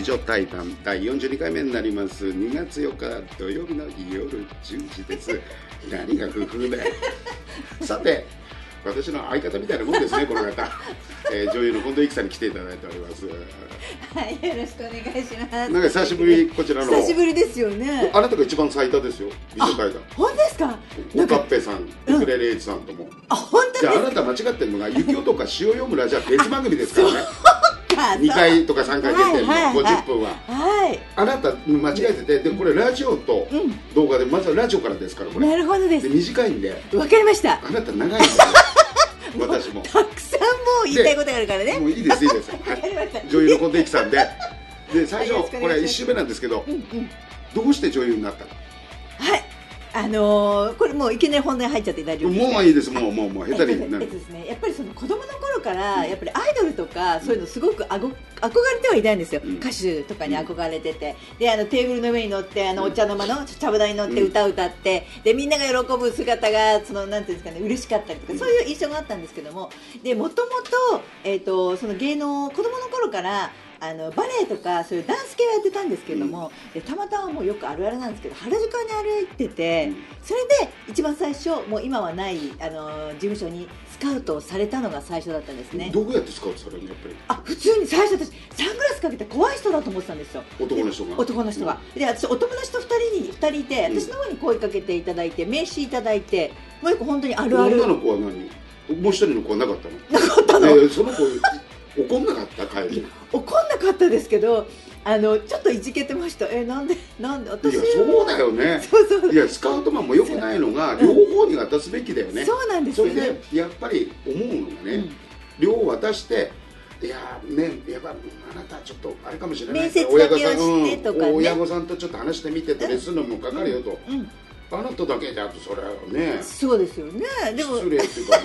議所対談第42回目になります。2月4日土曜日の夜10時です何が工夫だよさて、私の相方みたいなもんですねこの方女優の近藤育さんに来ていただいております。はい、よろしくお願いします。なんか久しぶり、こちらの久しぶりですよね。あなたが一番最多ですよ、議所対談。本当ですか。オカッペさん、ウクレレイチさんとも。あ、本当ですか。じゃあ、あなた間違ってるのが雪男か詩を読むラジオは別番組ですからね2回とか3回出てるの、50分は、はい、あなた間違えてて、でこれラジオと動画で、まずはラジオからですからこれ。なるほどです。で短いんで。わかりました。あなた長いんだよ私もたくさんもう言いたいことがあるからね。もういいです、いいです女優の近藤育さんで、で最初これ1週目なんですけど、どうして女優になったの。はい、これもういきなり本題入っちゃって大丈夫ですか。もういいです。もう下手になる。やっぱりその子供の頃からやっぱりアイドルとかそういうのすごく憧れてはいたんですよ。歌手とかに憧れてて、でテーブルの上に乗ってお茶の間の茶ぶ台に乗って歌を歌って、でみんなが喜ぶ姿がそのなんていうんですかね、嬉しかったりとか、そういう印象があったんですけども、でもともとその芸能、子供の頃からバレエとかそういうダンス系はやってたんですけども、でたまたまもうよくあるあるなんですけど、原宿に歩いてて、それで一番最初、もう今はない事務所にスカウトされたのが最初だったんですね。どうやってスカウトされるの。やっぱり普通に最初私サングラスかけて怖い人だと思ってたんですよ、男の人が。男の人が、で私お友達と2人いて、私の方に声かけていただいて、名刺いただいて、もう一個本当にあるある。女の子は何、もう一人の子はなかったの。なかったの。その子怒んなかった。帰り怒んなかったですけど、ちょっといじけてました。なんで私。いや、そうだよね。いや、スカウトマンもよくないのが、両方に渡すべきだよね。そうなんですよね。それでやっぱり思うのがね、両方渡して、いやね、やっぱあなたちょっとあれかもしれない、面接だけをしてとかね、親御さんとちょっと話してみてとレッスンのもかかるよと、あなただけだとそれはね。そうですよね。でも失礼っていうか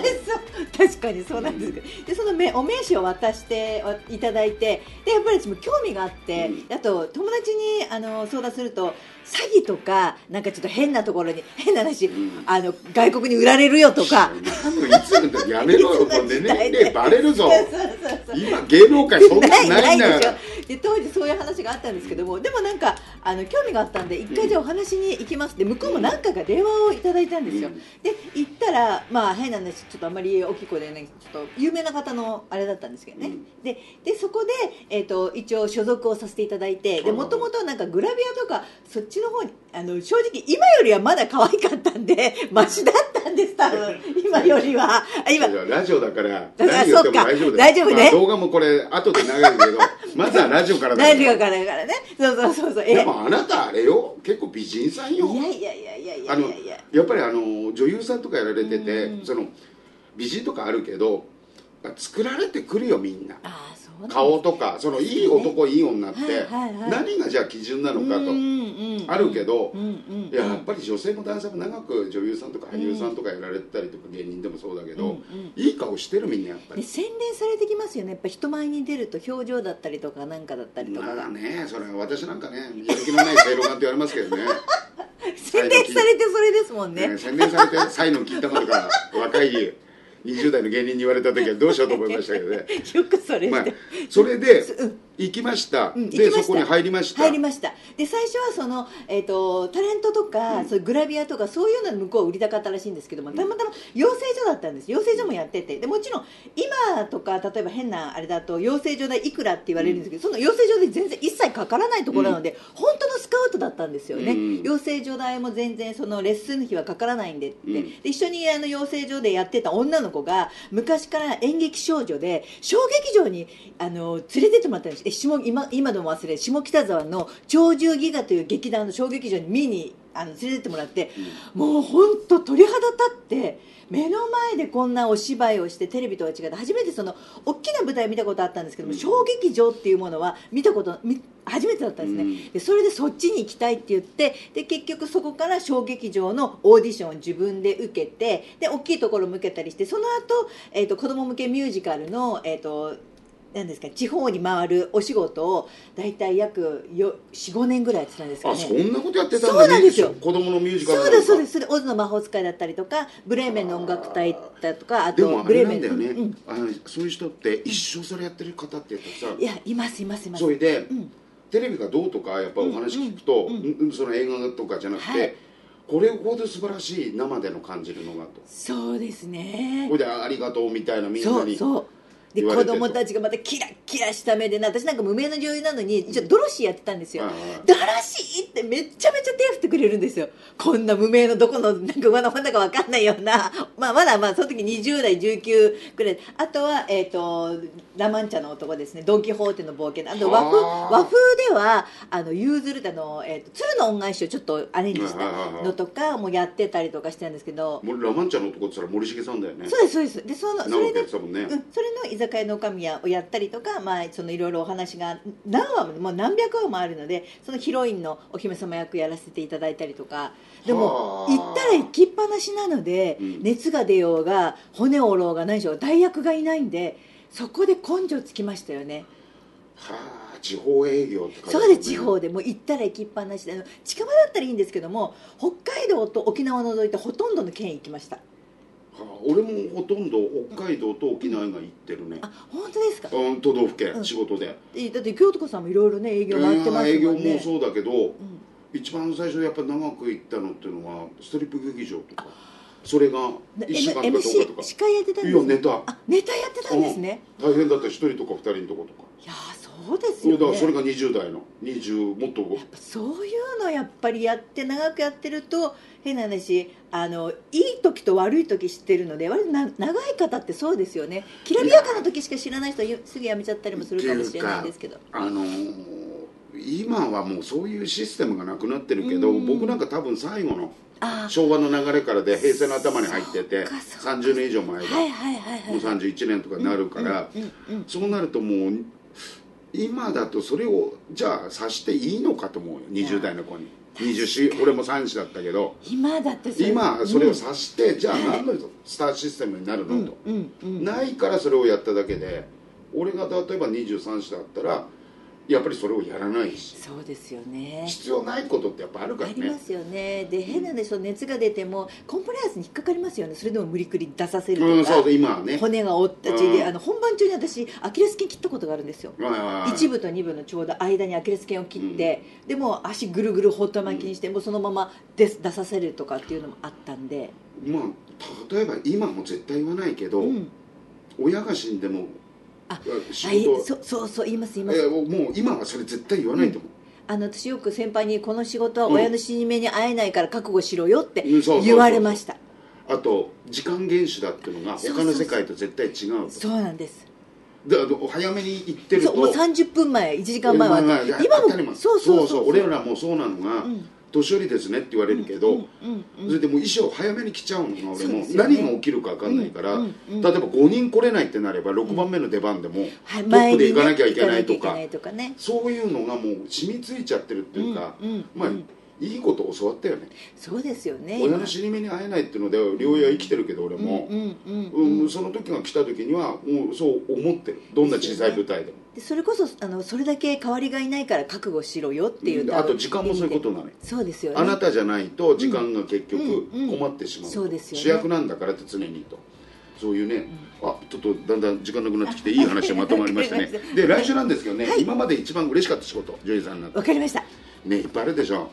確かにそうなんですけど、でそのお名刺を渡していただいて、でやっぱり興味があって、あと友達に相談すると、詐欺とかなんかちょっと変なところに、変な話、外国に売られるよとか。やめろよ、年齢バレるぞ。今芸能界そんなにないんだよ。で当時そういう話があったんですけども、でもなんか興味があったんで、一回じゃあお話に行きますって、向こうも何回か電話をいただいたんですよ。で行ったら、まあ変な話、ちょっとあんまり大きい子でね、ちょっと有名な方のあれだったんですけどね。でそこで一応所属をさせていただいて、で元々なんかグラビアとかそっちの方に正直今よりはまだ可愛かったんでマシだったんです、多分今よりは。今ラジオだから何言っても大丈夫です。動画もこれ後で流れるけど、まずはラジオからだから。ラジオからだからね。そう。でもあなたあれよ、結構美人さんよ。いや。やっぱり女優さんとかやられてて、その美人とかあるけど、作られてくるよみんな。顔とか、そのいい男いい女って何がじゃあ基準なのかとあるけど、やっぱり女性も男性も長く女優さんとか俳優さんとかやられてたりとか、芸人でもそうだけど、いい顔してるみんなやっぱり。洗練されてきますよね、やっぱ人前に出ると表情だったりとかなんかだったりとか。まあね、それは私なんかね、やる気のない正論家って言われますけどね。洗練されてそれですもんね。洗練されて才能聞いたことが若い。20代の芸人に言われた時はどうしようと思いましたけどね。よくそれして。それで行きました。でそこに入りました。入りました。で最初はそのタレントとかグラビアとかそういうの向こう売りたかったらしいんですけども、たまたま養成所だったんです。養成所もやってて、でもちろん今とか例えば変なあれだと養成所でいくらって言われるんですけど、その養成所で全然一切かからないところなので、本当のスカウトだったんですよね。養成所代も全然そのレッスン費はかからないんでって、で一緒に養成所でやってた女の子が昔から演劇少女で小劇場に連れてってもらったんです。今でも忘れ、下北沢の鳥獣戯画という劇団の小劇場に見に連れてってもらって、もう本当鳥肌立って目の前でこんなお芝居をして、テレビとは違って初めてその大きな舞台見たことあったんですけども、小劇場っていうものは見たこと初めてだったんですね。でそれでそっちに行きたいって言って、で結局そこから小劇場のオーディションを自分で受けて、で大きいところ向けたりして、その後子供向けミュージカルのなんですか、地方に回るお仕事を大体約4、5年ぐらいやってたんですけどね。あ、そんなことやってたんだ。そうなんですよ。子供のミュージカル。そうですそうです。それオズの魔法使いだったりとか、ブレーメンの音楽隊だとか、あとブレーメンだよね。そういう人って一生それやってる方ってたくさん。いや、いますいますいます。それでテレビがどうとかやっぱお話聞くと、その映画とかじゃなくて、はい、これほど素晴らしい生での感じるのがと。そうですね。これでありがとうみたいなみんなに。そうそうで子供たちがまたキラキラした目でな、私なんか無名の女優なのにちょっとドロシーやってたんですよ、ドロシーってめちゃめちゃ手振ってくれるんですよ。こんな無名のどこのなんか馬の本だか分かんないような、まあ、まだまあその時20代19くらい、あとは、ラマンチャの男ですね、ドン・キホーテの冒険、あと和風ではユーズルタの、鶴の恩返しをちょっとアレンジしたのとかもやってたりとかしてたんですけど、ラマンチャの男って言ったら森重さんだよね。そうですそうです。でそれの居酒屋のおかみやをやったりとか、まあそのいろいろお話が何話も何百話もあるので、そのヒロインのお姫様役やらせていただいたりとか。でも行ったら行きっぱなしなので、熱が出ようが骨を折ろうが何でしょう、代役がいないんで、そこで根性つきましたよね。はあ、地方営業って感じですね。そうです、地方でもう行ったら行きっぱなしで、近場だったらいいんですけども、北海道と沖縄を除いてほとんどの県行きました。俺もほとんど北海道と沖縄が行ってるね。あ、本当ですか。都道府県仕事で。だって京都子さんもいろいろね営業やってますもんね。営業もそうだけど、一番最初やっぱ長く行ったのっていうのはストリップ劇場とか、それが1週間とか10日とか。司会やってたんですね。いや、ネタ。あ、ネタやってたんですね。大変だった、1人とか2人のとことか。いやそうですよね。だからそれが20代の20もっとやっぱそういうのやっぱりやって長くやってると、変な話いい時と悪い時知ってるので、割と長い方ってそうですよね。きらびやかな時しか知らない人はすぐ辞めちゃったりもするかもしれないんですけど、今はもうそういうシステムがなくなってるけど、僕なんか多分最後の昭和の流れからで平成の頭に入ってて、30年以上前がもう31年とかになるから、そうなるともう今だとそれをじゃあ指していいのかと思うよ、20代の子に。24、俺も3子だったけど、今だって今それを指して、じゃあ何のスターシステムになるのと、ないからそれをやっただけで、俺が例えば23子だったらやっぱりそれをやらないし。そうですよね。必要ないことってやっぱあるからね。ありますよね。で変なんでしょう、熱が出てもコンプライアンスに引っかかりますよね。それでも無理くり出させるとか、今はね骨が折ったちで、本番中に私アキレス腱切ったことがあるんですよ。1部と2部のちょうど間にアキレス腱を切って、でもう足ぐるぐるほっと巻きにして、もうそのまま出させるとかっていうのもあったんで、まあ例えば今も絶対言わないけど、親が死んでもそうそう言います言います。もう今はそれ絶対言わないと思う。私よく先輩に、この仕事は親の死に目に会えないから覚悟しろよって言われました。あと時間厳守だっていうのが他の世界と絶対違う。そうなんです。早めに行ってるともう30分前1時間前は今もそうそうそう、俺らもそうなのが、年寄りですねって言われるけど、それでもう衣装早めに着ちゃうのが、俺も何が起きるか分かんないから、例えば5人来れないってなれば6番目の出番でもトップで行かなきゃいけないとか、そういうのがもう染みついちゃってるっていうか、まあいいことを教わったよね。そうですよね。親の死に目に会えないっていうので両親は生きてるけど、俺もその時が来た時にはもうそう思ってる。どんな小さい舞台でも。それこそそれだけ代わりがいないから覚悟しろよっていう、あと時間もそういうことなの。そうですよね。あなたじゃないと時間が結局困ってしまう。そうですよね。主役なんだからって常にと、そういうね。あ、ちょっとだんだん時間なくなってきていい話がまとまりましたね。で来週なんですけどね、今まで一番嬉しかった仕事、女優さんになって。わかりました。ね、いっぱいあるでしょ。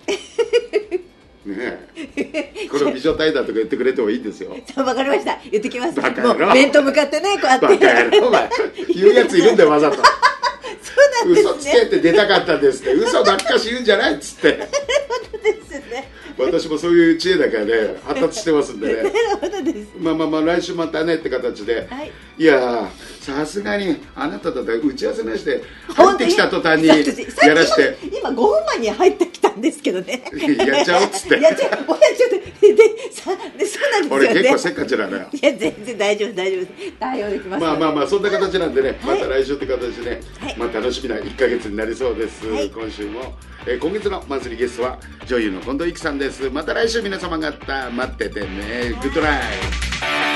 ねえ、これを美女対談とか言ってくれてもいいんですよ。わかりました。言ってきます。バカ野郎。面と向かってね、こうやって。バカ野郎、お前。言うやついるんだよ、わざと。そうなんですね。嘘つけって出たかったんですって。嘘ばっかし言うんじゃないっつって。本当ですね。私もそういう知恵だからね、発達してますんでね。本当です。まあまあまあ来週またねって形で。はい。いやー。さすがにあなただったら打ち合わせなしで入ってきた途端にやらして、今5分前に入ってきたんですけどねやっちゃおうっつって、やっちゃおう、親ちょっとでさで、そうなんですよね。俺結構せっかちなのよ。いや全然大丈夫大丈夫、対応できます。まあまあまあそんな形なんでね、また来週って形でね、まあ楽しみな1ヶ月になりそうです。今週も今月のマンスリーゲストは女優の近藤由紀さんです。また来週皆様方待っててね。グッドナイト。